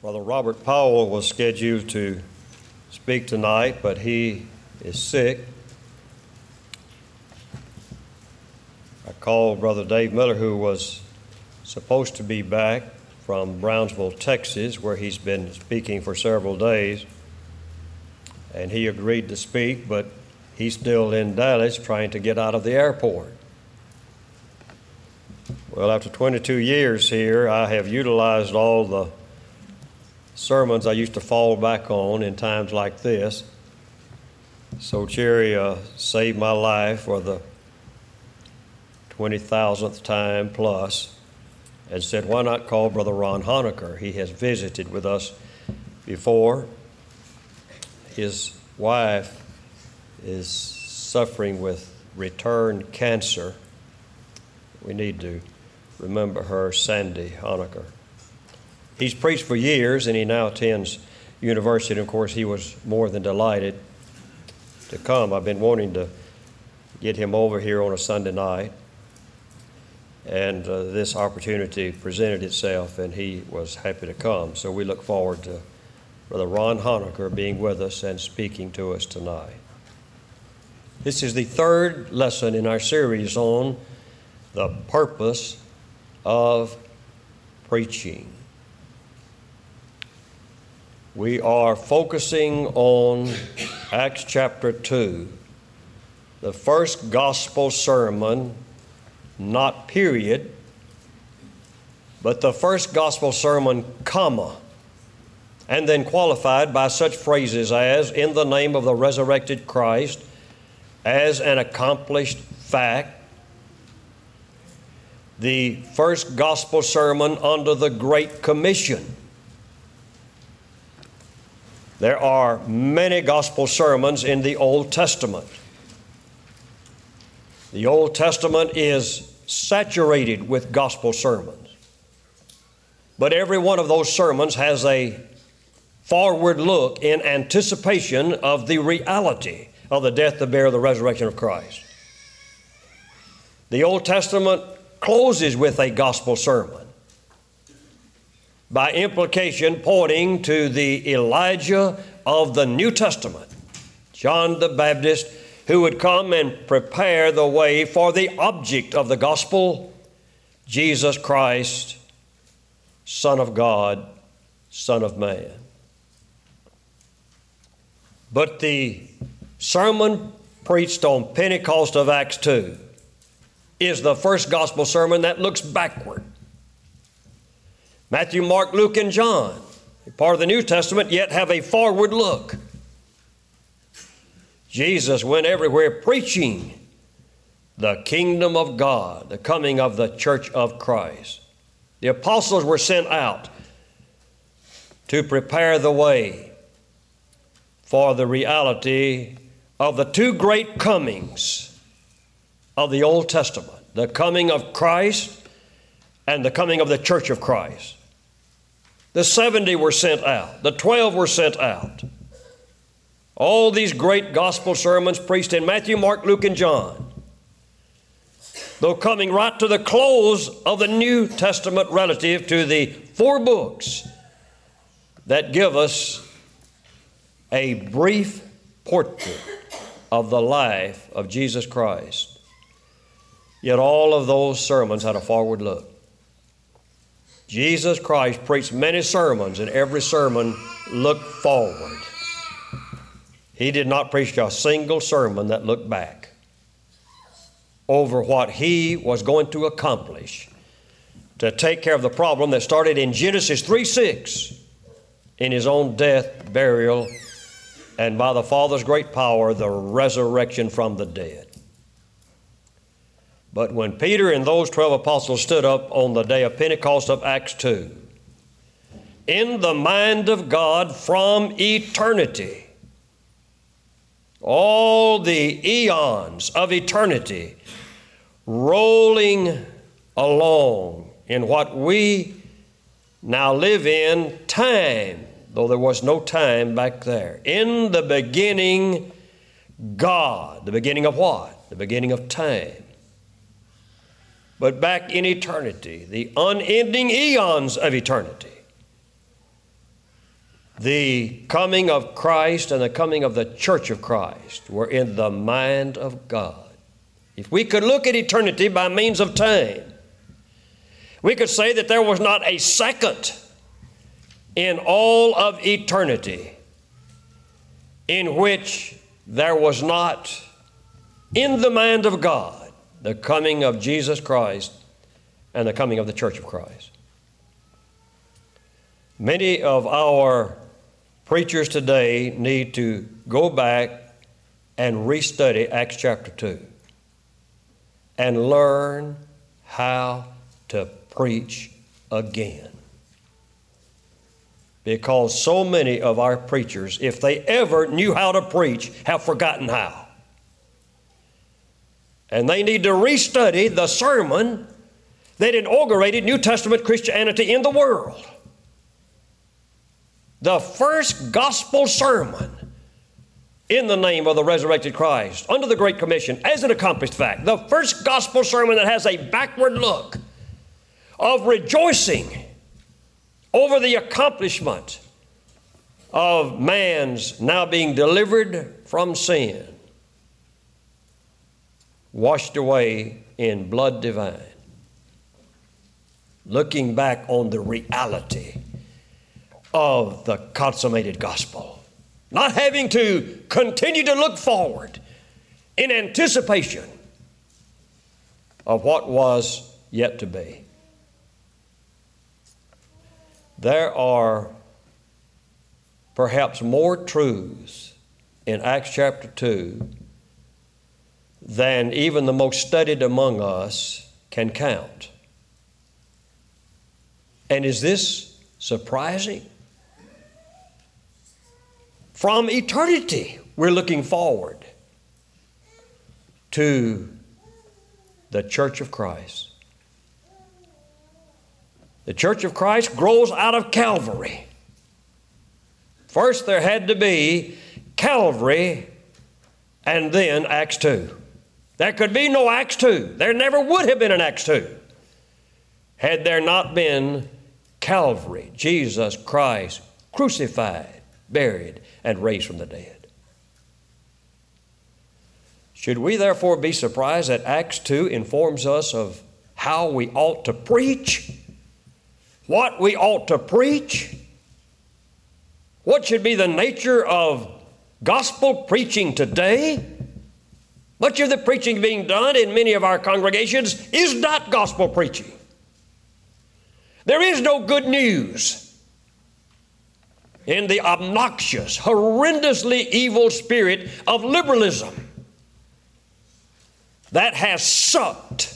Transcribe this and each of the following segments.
Brother Robert Powell was scheduled to speak tonight, but he is sick. I called Brother Dave Miller, who was supposed to be back from Brownsville, Texas, where he's been speaking for several days, and he agreed to speak, but he's still in Dallas trying to get out of the airport. Well, after 22 years here, I have utilized all the sermons I used to fall back on in times like this. So Cherry saved my life for the 20,000th time plus and said, why not call Brother Ron Honaker? He has visited with us before. His wife is suffering with return cancer. We need to remember her, Sandy Honaker. He's preached for years, and he now attends university. Of course, he was more than delighted to come. I've been wanting to get him over here on a Sunday night, and this opportunity presented itself, and he was happy to come. So we look forward to Brother Ron Honaker being with us and speaking to us tonight. This is the third lesson in our series on the purpose of preaching. We are focusing on Acts chapter 2, the first gospel sermon, not period, but the first gospel sermon, comma, and then qualified by such phrases as, in the name of the resurrected Christ, as an accomplished fact, the first gospel sermon under the Great Commission. There are many gospel sermons in the Old Testament. The Old Testament is saturated with gospel sermons, but every one of those sermons has a forward look in anticipation of the reality of the death, the burial, the resurrection of Christ. The Old Testament closes with a gospel sermon, by implication pointing to the Elijah of the New Testament, John the Baptist, who would come and prepare the way for the object of the gospel, Jesus Christ, Son of God, Son of Man. But the sermon preached on Pentecost of Acts 2 is the first gospel sermon that looks backward. Matthew, Mark, Luke, and John, part of the New Testament, yet have a forward look. Jesus went everywhere preaching the kingdom of God, the coming of the church of Christ. The apostles were sent out to prepare the way for the reality of the two great comings of the Old Testament, the coming of Christ and the coming of the church of Christ. The 70 were sent out. The 12 were sent out. All these great gospel sermons preached in Matthew, Mark, Luke, and John, though coming right to the close of the New Testament relative to the four books that give us a brief portrait of the life of Jesus Christ. Yet all of those sermons had a forward look. Jesus Christ preached many sermons, and every sermon looked forward. He did not preach a single sermon that looked back over what he was going to accomplish to take care of the problem that started in Genesis 3:6 in his own death, burial, and by the Father's great power, the resurrection from the dead. But when Peter and those 12 apostles stood up on the day of Pentecost of Acts 2, in the mind of God from eternity, all the eons of eternity rolling along in what we now live in time, though there was no time back there. In the beginning, God. The beginning of what? The beginning of time. but back in eternity, the unending eons of eternity. The coming of Christ and the coming of the church of Christ were in the mind of God. If we could look at eternity by means of time, we could say that there was not a second in all of eternity in which there was not in the mind of God the coming of Jesus Christ and the coming of the church of Christ. Many of our preachers today need to go back and restudy Acts chapter 2 and learn how to preach again. Because so many of our preachers, if they ever knew how to preach, have forgotten how. And they need to restudy the sermon that inaugurated New Testament Christianity in the world. The first gospel sermon in the name of the resurrected Christ, under the Great Commission, as an accomplished fact. The first gospel sermon that has a backward look of rejoicing over the accomplishment of man's now being delivered from sin, washed away in blood divine. Looking back on the reality of the consummated gospel. Not having to continue to look forward in anticipation of what was yet to be. There are perhaps more truths in Acts chapter 2 than even the most studied among us can count. And is this surprising? From eternity, we're looking forward to the church of Christ. The church of Christ grows out of Calvary. First, there had to be Calvary and then Acts 2. There could be no Acts 2. There never would have been an Acts 2 had there not been Calvary, Jesus Christ crucified, buried, and raised from the dead. Should we therefore be surprised that Acts 2 informs us of how we ought to preach? What we ought to preach? What should be the nature of gospel preaching today? Much of the preaching being done in many of our congregations is not gospel preaching. There is no good news in the obnoxious, horrendously evil spirit of liberalism that has sucked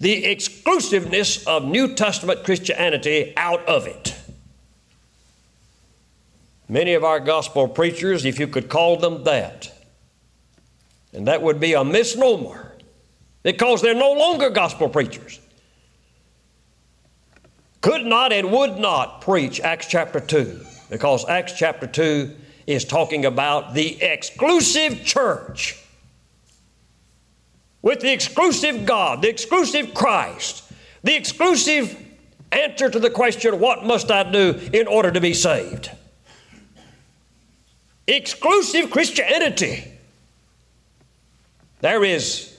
the exclusiveness of New Testament Christianity out of it. Many of our gospel preachers, if you could call them that, and that would be a misnomer because they're no longer gospel preachers, could not and would not preach Acts chapter 2 because Acts chapter 2 is talking about the exclusive church with the exclusive God, the exclusive Christ, the exclusive answer to the question, what must I do in order to be saved? Exclusive Christianity. There is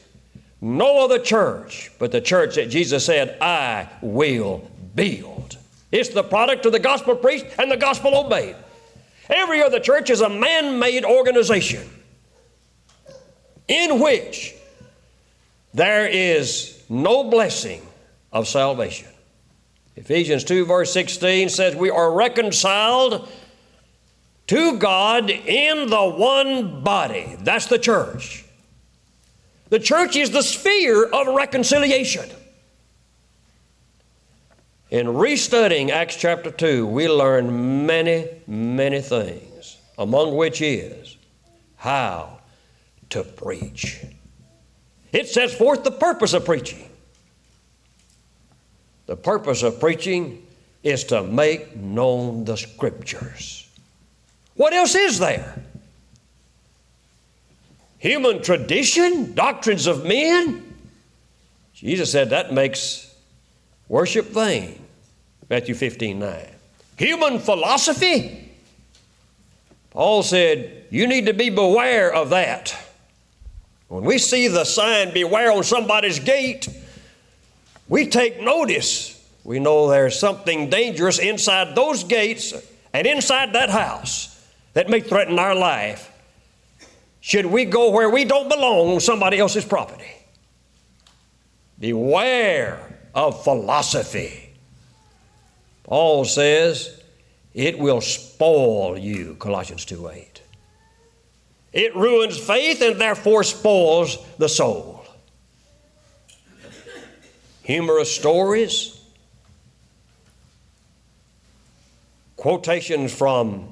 no other church but the church that Jesus said, I will build. It's the product of the gospel preached and the gospel obeyed. Every other church is a man-made organization in which there is no blessing of salvation. Ephesians 2 verse 16 says we are reconciled to God in the one body. That's the church. The church is the sphere of reconciliation. In restudying Acts chapter 2, we learn many, many things, among which is how to preach. It sets forth the purpose of preaching. The purpose of preaching is to make known the Scriptures. What else is there? Human tradition, doctrines of men? Jesus said that makes worship vain. Matthew 15:9. Human philosophy? Paul said, you need to be beware of that. When we see the sign, beware on somebody's gate, we take notice. We know there's something dangerous inside those gates and inside that house that may threaten our life. Should we go where we don't belong on somebody else's property? Beware of philosophy. Paul says it will spoil you, Colossians 2:8. It ruins faith and therefore spoils the soul. Humorous stories, quotations from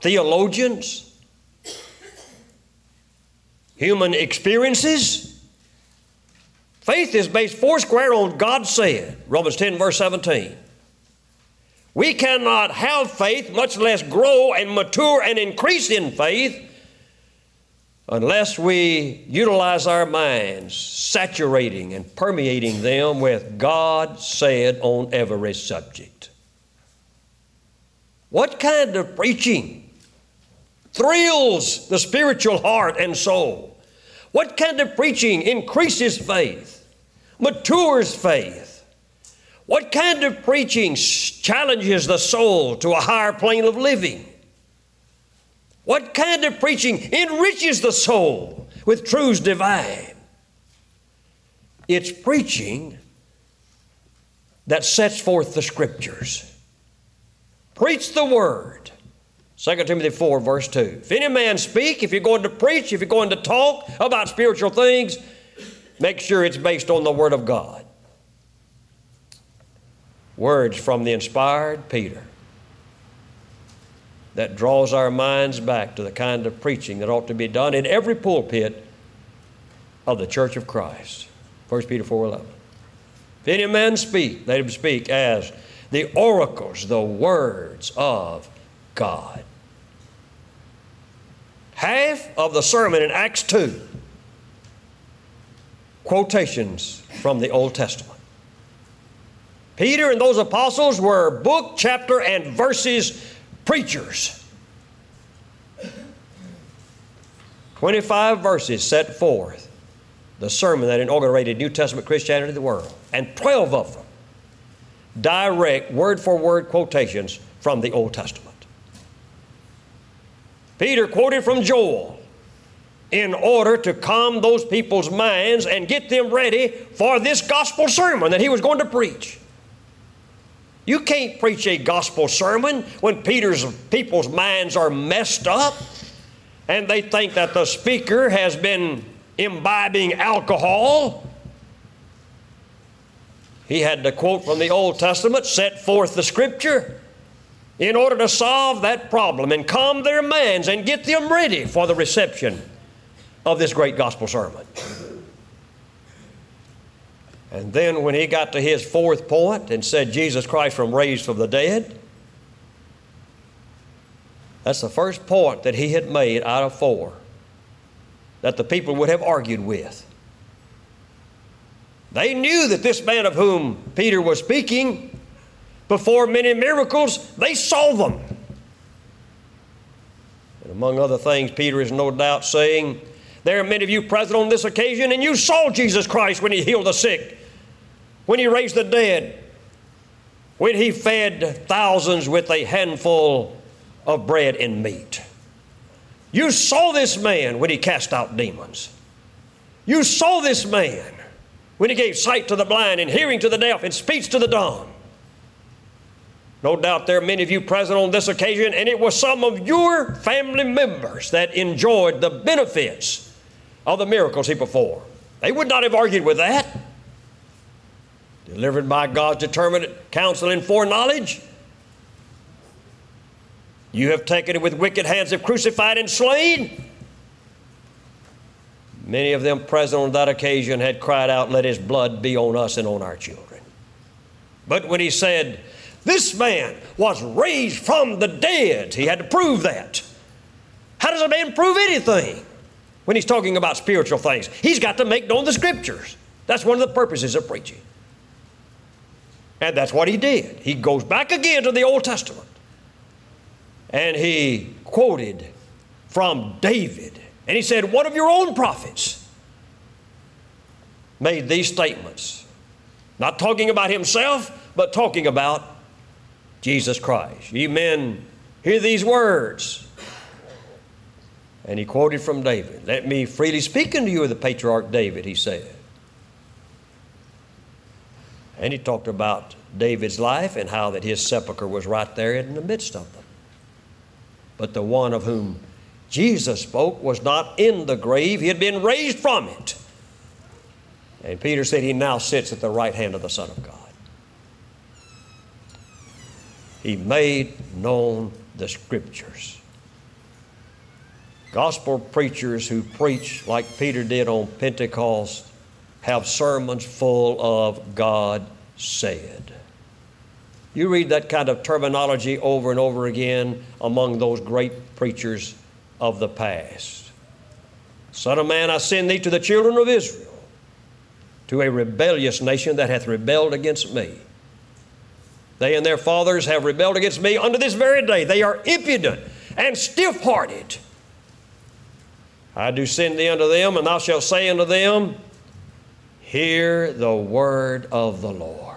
theologians, human experiences. Faith is based foursquare on God said, Romans 10, verse 17. We cannot have faith, much less grow and mature and increase in faith, unless we utilize our minds, saturating and permeating them with God said on every subject. What kind of preaching thrills the spiritual heart and soul? What kind of preaching increases faith, matures faith? What kind of preaching challenges the soul to a higher plane of living? What kind of preaching enriches the soul with truths divine? It's preaching that sets forth the Scriptures. Preach the word. 2 Timothy 4, verse 2. If any man speak, if you're going to preach, if you're going to talk about spiritual things, make sure it's based on the word of God. Words from the inspired Peter that draws our minds back to the kind of preaching that ought to be done in every pulpit of the Church of Christ. 1 Peter 4:11. If any man speak, let him speak as the oracles, the words of God. Half of the sermon in Acts 2, quotations from the Old Testament. Peter and those apostles were book, chapter, and verses preachers. 25 verses set forth the sermon that inaugurated New Testament Christianity to the world, and 12 of them direct, word-for-word quotations from the Old Testament. Peter quoted from Joel in order to calm those people's minds and get them ready for this gospel sermon that he was going to preach. You can't preach a gospel sermon when people's minds are messed up and they think that the speaker has been imbibing alcohol. He had to quote from the Old Testament, set forth the Scripture in order to solve that problem and calm their minds and get them ready for the reception of this great gospel sermon. And then when he got to his fourth point and said, Jesus Christ was raised from the dead, that's the first point that he had made out of four that the people would have argued with. They knew that this man of whom Peter was speaking, before many miracles, they saw them. And among other things, Peter is no doubt saying, there are many of you present on this occasion, and you saw Jesus Christ when he healed the sick, when he raised the dead, when he fed thousands with a handful of bread and meat. You saw this man when he cast out demons. You saw this man when he gave sight to the blind and hearing to the deaf and speech to the dumb. No doubt there are many of you present on this occasion, and it was some of your family members that enjoyed the benefits of the miracles he performed. They would not have argued with that. Delivered by God's determinate counsel and foreknowledge, you have taken it with wicked hands, have crucified and slain. Many of them present on that occasion had cried out, let his blood be on us and on our children. But when he said, this man was raised from the dead, he had to prove that. How does a man prove anything when he's talking about spiritual things? He's got to make known the Scriptures. That's one of the purposes of preaching. And that's what he did. He goes back again to the Old Testament. And he quoted from David. And he said, one of your own prophets made these statements. Not talking about himself, but talking about Jesus Christ. Ye men, hear these words. And he quoted from David. Let me freely speak unto you of the patriarch David, he said. And he talked about David's life and how that his sepulcher was right there in the midst of them. But the one of whom Jesus spoke was not in the grave. He had been raised from it. And Peter said he now sits at the right hand of the Son of God. He made known the Scriptures. Gospel preachers who preach like Peter did on Pentecost have sermons full of God said. You read that kind of terminology over and over again among those great preachers of the past. Son of man, I send thee to the children of Israel, to a rebellious nation that hath rebelled against me. They and their fathers have rebelled against me unto this very day. They are impudent and stiff-hearted. I do send thee unto them, and thou shalt say unto them, hear the word of the Lord.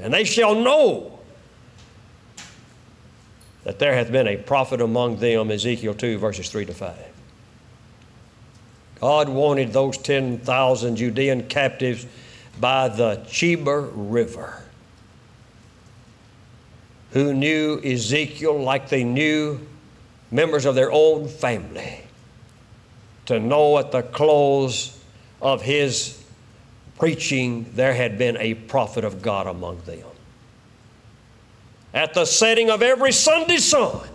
And they shall know that there hath been a prophet among them, Ezekiel 2, verses 3 to 5. God wanted those 10,000 Judean captives by the Chebar River, who knew Ezekiel like they knew members of their own family, to know at the close of his preaching there had been a prophet of God among them. At the setting of every Sunday sun,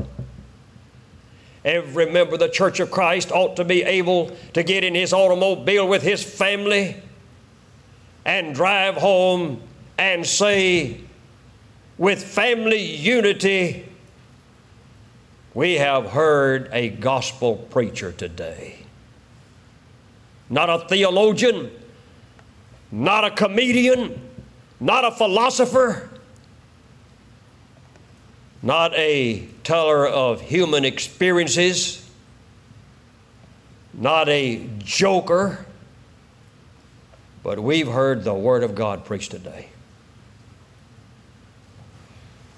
every member of the Church of Christ ought to be able to get in his automobile with his family and drive home and say, with family unity, we have heard a gospel preacher today. Not a theologian, not a comedian, not a philosopher, not a teller of human experiences, not a joker, but we've heard the Word of God preached today.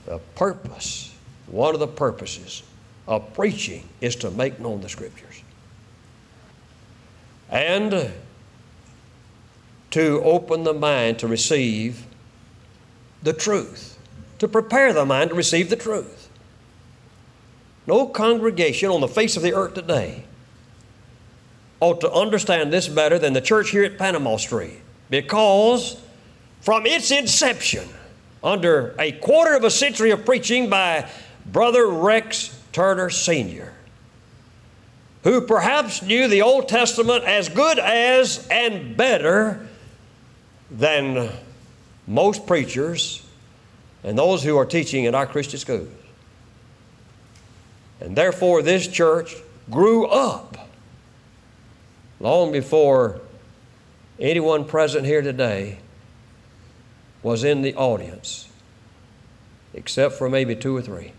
The purpose, one of the purposes of preaching is to make known the Scriptures and to open the mind to receive the truth, to prepare the mind to receive the truth. No congregation on the face of the earth today ought to understand this better than the church here at Panama Street, because from its inception, under a quarter of a century of preaching by Brother Rex Turner Sr., who perhaps knew the Old Testament as good as and better than most preachers and those who are teaching in our Christian schools. And therefore, this church grew up long before anyone present here today was in the audience, except for maybe two or three.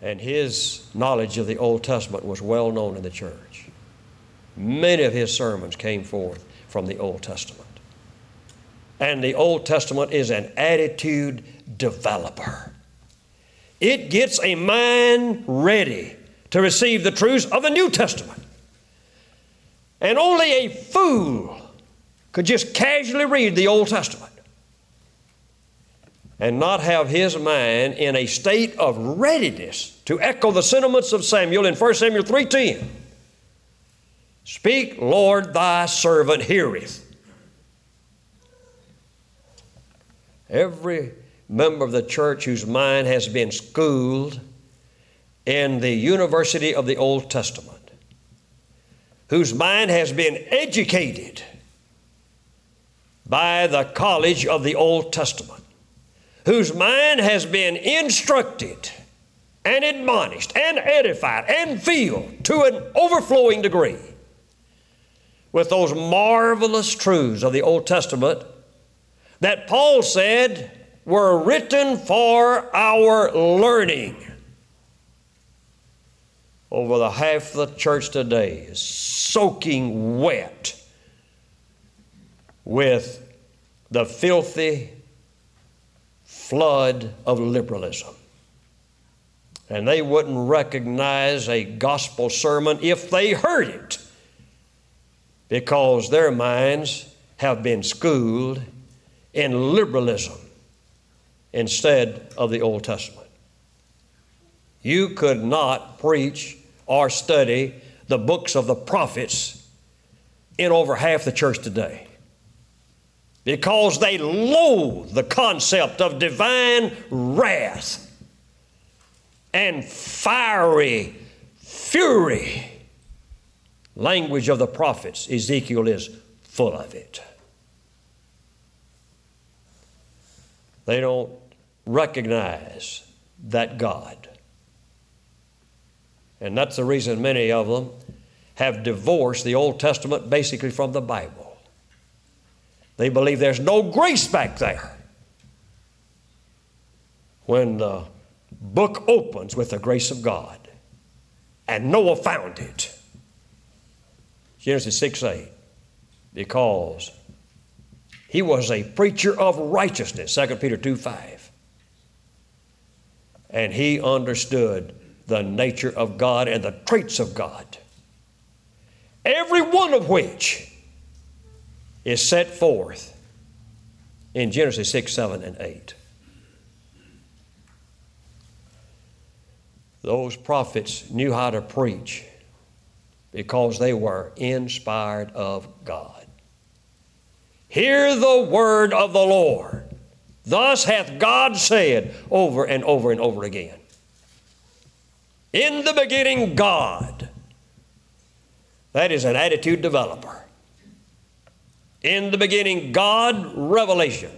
And his knowledge of the Old Testament was well known in the church. Many of his sermons came forth from the Old Testament. And the Old Testament is an attitude developer. It gets a mind ready to receive the truths of the New Testament. And only a fool could just casually read the Old Testament and not have his mind in a state of readiness to echo the sentiments of Samuel in 1 Samuel 3:10. Speak, Lord, thy servant heareth. Every member of the church whose mind has been schooled in the university of the Old Testament, whose mind has been educated by the college of the Old Testament, whose mind has been instructed and admonished and edified and filled to an overflowing degree with those marvelous truths of the Old Testament that Paul said were written for our learning. Over the half of the church today is soaking wet with the filthy flood of liberalism. And they wouldn't recognize a gospel sermon if they heard it, because their minds have been schooled in liberalism instead of the Old Testament. You could not preach or study the books of the prophets in over half the church today, because they loathe the concept of divine wrath and fiery fury. Language of the prophets, Ezekiel is full of it. They don't recognize that God. And that's the reason many of them have divorced the Old Testament basically from the Bible. They believe there's no grace back there, when the book opens with the grace of God. And Noah found it. Genesis 6:8. Because he was a preacher of righteousness. 2 Peter 2:5. And he understood the nature of God and the traits of God, every one of which is set forth in Genesis 6, 7, and 8. Those prophets knew how to preach because they were inspired of God. Hear the word of the Lord. Thus hath God said, over and over and over again. In the beginning, God. That is an attitude developer. In the beginning, God, revelation.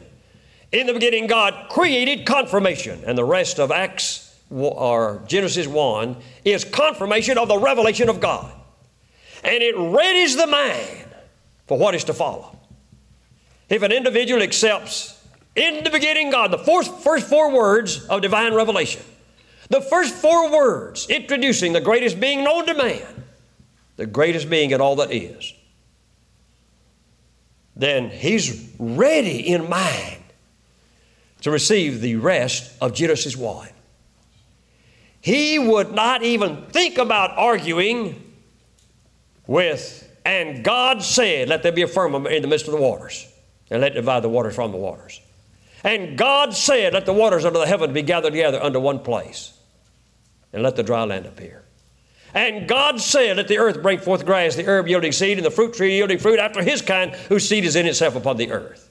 In the beginning, God created, confirmation. And the rest of Acts or Genesis 1 is confirmation of the revelation of God. And it readies the mind for what is to follow. If an individual accepts, in the beginning God, the first four words of divine revelation, the first four words introducing the greatest being known to man, the greatest being in all that is, then he's ready in mind to receive the rest of Genesis 1. He would not even think about arguing with, and God said, let there be a firmament in the midst of the waters, and let divide the waters from the waters. And God said, let the waters under the heaven be gathered together under one place, and let the dry land appear. And God said, let the earth bring forth grass, the herb yielding seed, and the fruit tree yielding fruit after his kind, whose seed is in itself upon the earth.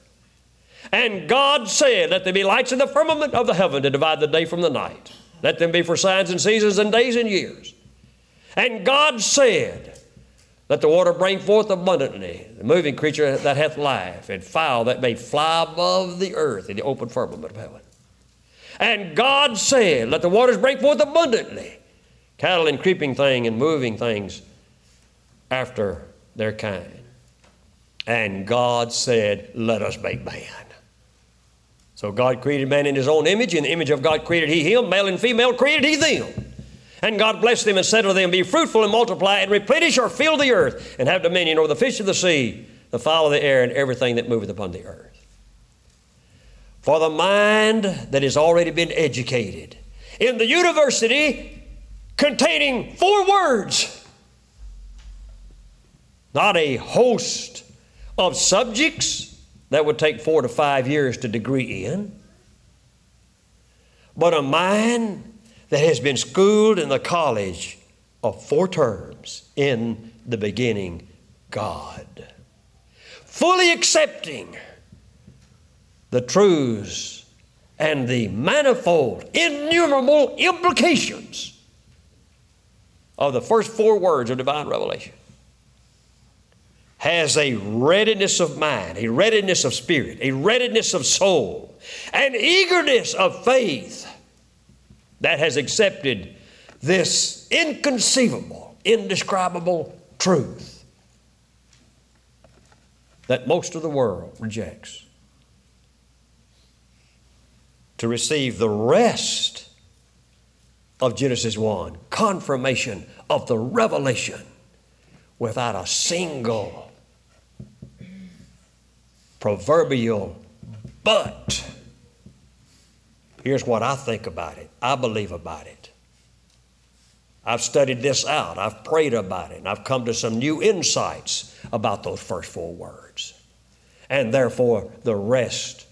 And God said, let there be lights in the firmament of the heaven to divide the day from the night. Let them be for signs and seasons and days and years. And God said, let the water bring forth abundantly the moving creature that hath life, and fowl that may fly above the earth in the open firmament of heaven. And God said, let the waters bring forth abundantly cattle and creeping thing and moving things after their kind. And God said, let us make man. So God created man in his own image. In the image of God created he him. Male and female created he them. And God blessed them and said to them, be fruitful and multiply and replenish or fill the earth and have dominion over the fish of the sea, the fowl of the air, and everything that moveth upon the earth. For the mind that has already been educated in the university containing four words, not a host of subjects that would take 4 to 5 years to degree in, but a mind that has been schooled in the college of 4 terms, in the beginning, God, fully accepting the truths and the manifold, innumerable implications of the first 4 words of divine revelation, has a readiness of mind, a readiness of spirit, a readiness of soul, an eagerness of faith that has accepted this inconceivable, indescribable truth that most of the world rejects. To receive the rest of Genesis 1, confirmation of the revelation without a single proverbial but. Here's what I think about it. I believe about it. I've studied this out. I've prayed about it. And I've come to some new insights about those first four words. And therefore, the rest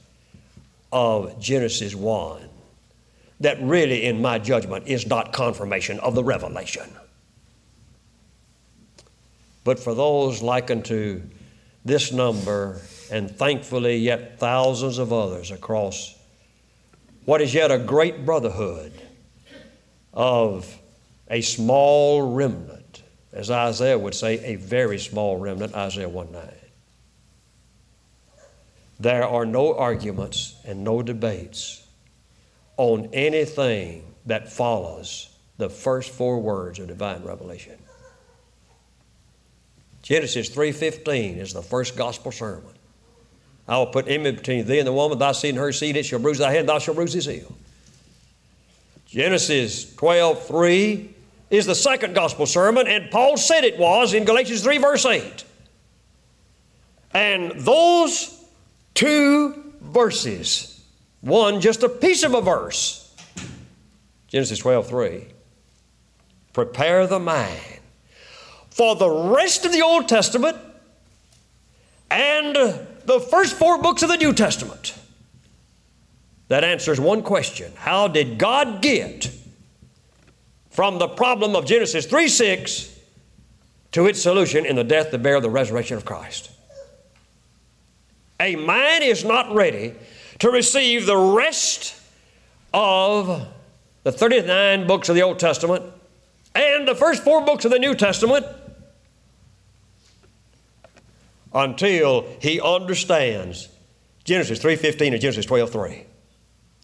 of Genesis 1 that really, in my judgment, is not confirmation of the revelation. But for those like unto this number, and thankfully yet thousands of others across what is yet a great brotherhood of a small remnant, as Isaiah would say, a very small remnant, Isaiah 1:9. There are no arguments and no debates on anything that follows the first four words of divine revelation. Genesis 3:15 is the first gospel sermon. I will put enmity between thee and the woman, thy seed and her seed, it shall bruise thy head, thou shalt bruise his heel. Genesis 12:3 is the second gospel sermon, and Paul said it was in Galatians 3:8. And those two verses, one just a piece of a verse, Genesis 12:3, prepare the mind for the rest of the Old Testament and the first four books of the New Testament. That answers one question. How did God get from the problem of Genesis 3:6 to its solution in the death, the burial, the resurrection of Christ? A man is not ready to receive the rest of the 39 books of the Old Testament and the first four books of the New Testament until he understands Genesis 3:15 and Genesis 12:3,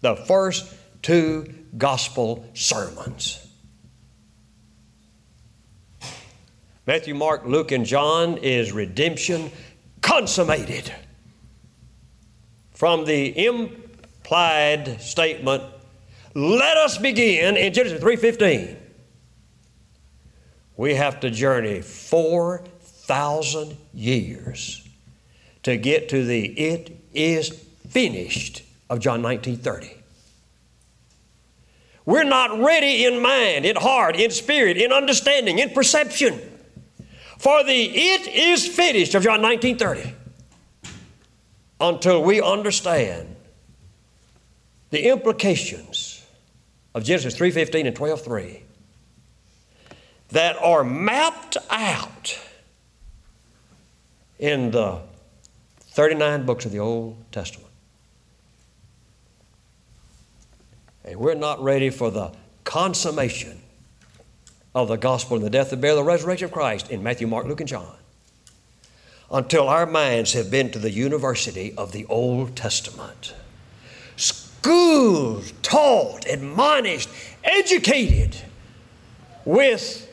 the first two gospel sermons. Matthew, Mark, Luke, and John is redemption consummated from the implied statement, let us begin in Genesis 3:15. We have to journey 4,000 years to get to the it is finished of John 19:30. We're not ready in mind, in heart, in spirit, in understanding, in perception for the it is finished of John 19:30 until we understand the implications of Genesis 3:15 and 12:3 that are mapped out in the 39 books of the Old Testament. And we're not ready for the consummation of the gospel and the death, the burial, the resurrection of Christ in Matthew, Mark, Luke, and John until our minds have been to the university of the Old Testament. Schooled, taught, admonished, educated with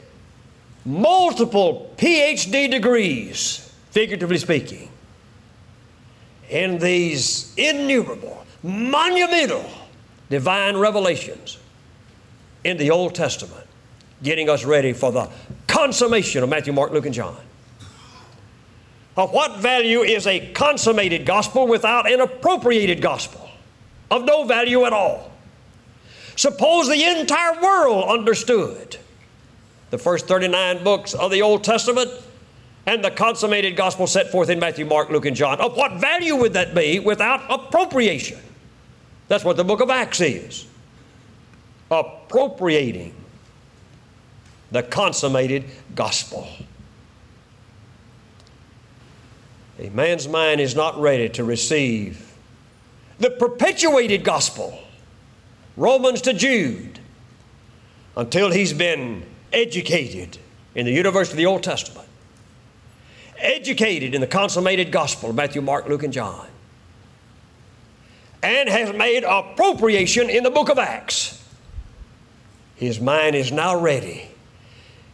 multiple PhD degrees, figuratively speaking, in these innumerable, monumental divine revelations in the Old Testament, getting us ready for the consummation of Matthew, Mark, Luke, and John. Of what value is a consummated gospel without an appropriated gospel? Of no value at all. Suppose the entire world understood the first 39 books of the Old Testament and the consummated gospel set forth in Matthew, Mark, Luke, and John. Of what value would that be without appropriation? That's what the book of Acts is. Appropriating the consummated gospel. A man's mind is not ready to receive the perpetuated gospel, Romans to Jude, until he's been educated in the university of the Old Testament, educated in the consummated gospel of Matthew, Mark, Luke, and John, and has made appropriation in the book of Acts His mind is now ready,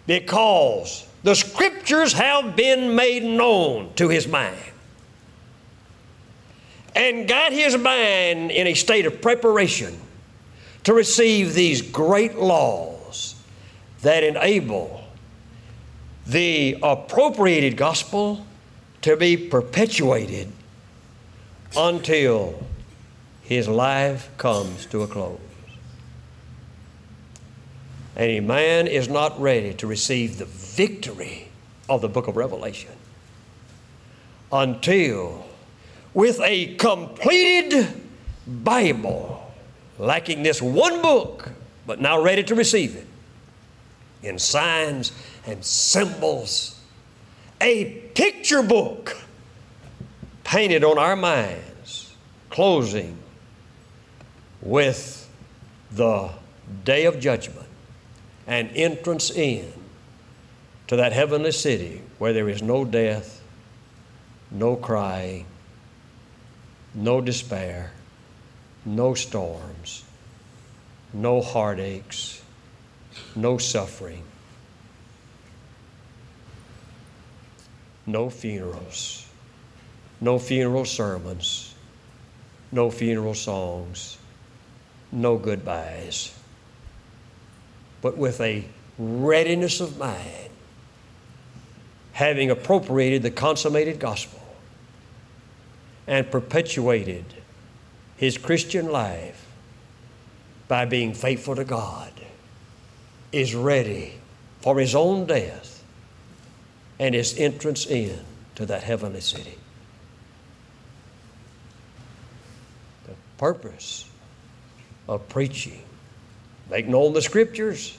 because the Scriptures have been made known to his mind, and got his mind in a state of preparation to receive these great laws that enable the appropriated gospel to be perpetuated until his life comes to a close. And a man is not ready to receive the victory of the book of Revelation until, with a completed Bible, lacking this one book, but now ready to receive it, in signs and symbols, a picture book painted on our minds, closing with the day of judgment, an entrance in to that heavenly city where there is no death, no crying, no despair, no storms, no heartaches, no suffering, no funerals, no funeral sermons, no funeral songs, no goodbyes, but with a readiness of mind, having appropriated the consummated gospel and perpetuated his Christian life by being faithful to God, is ready for his own death and his entrance in to that heavenly city. The purpose of preaching: make known the Scriptures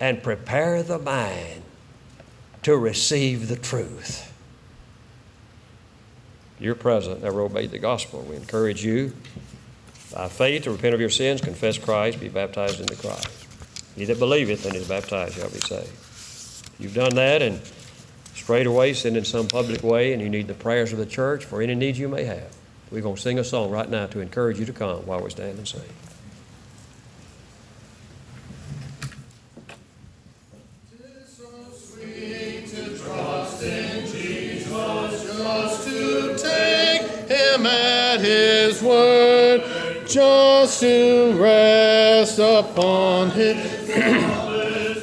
and prepare the mind to receive the truth. You're present, never obeyed the gospel. We encourage you by faith to repent of your sins, confess Christ, be baptized into Christ. He that believeth and is baptized shall be saved. If you've done that and strayed away, sinned in some public way, and you need the prayers of the church for any need you may have, we're going to sing a song right now to encourage you to come while we stand and sing. At his word, just to rest upon him,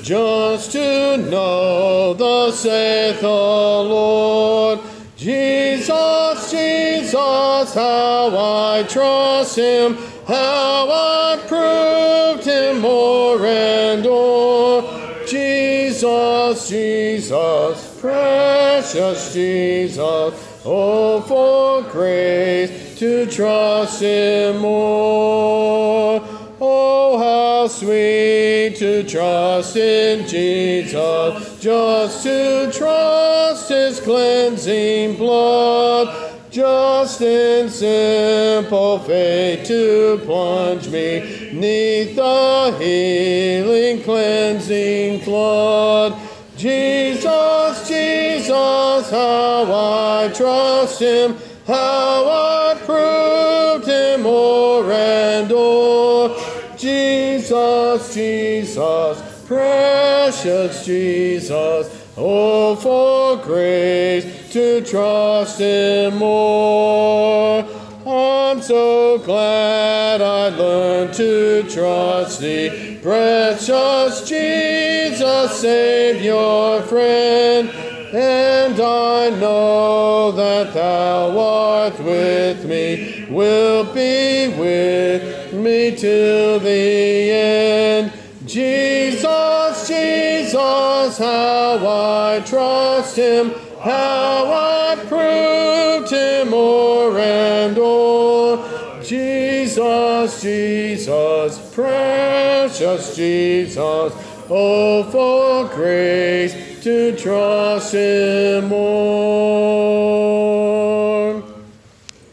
just to know thus saith the Lord. Jesus, Jesus, how I trust him, how I proved him o'er and o'er. Jesus, Jesus, precious Jesus, oh, for grace to trust him more. Oh, how sweet to trust in Jesus, just to trust his cleansing blood, just in simple faith to plunge me 'neath the healing cleansing flood. Jesus, Jesus, how I trust him, how I proved him o'er and o'er. Jesus, Jesus, precious Jesus, oh, for grace to trust him more. I'm so glad I learned to trust thee, precious Jesus, Savior, friend, and I know that thou art with me, wilt be with me till the end. Jesus, Jesus, how I trust him, how I proved him o'er and o'er. Jesus, Jesus, precious Jesus, oh, for grace to trust him more.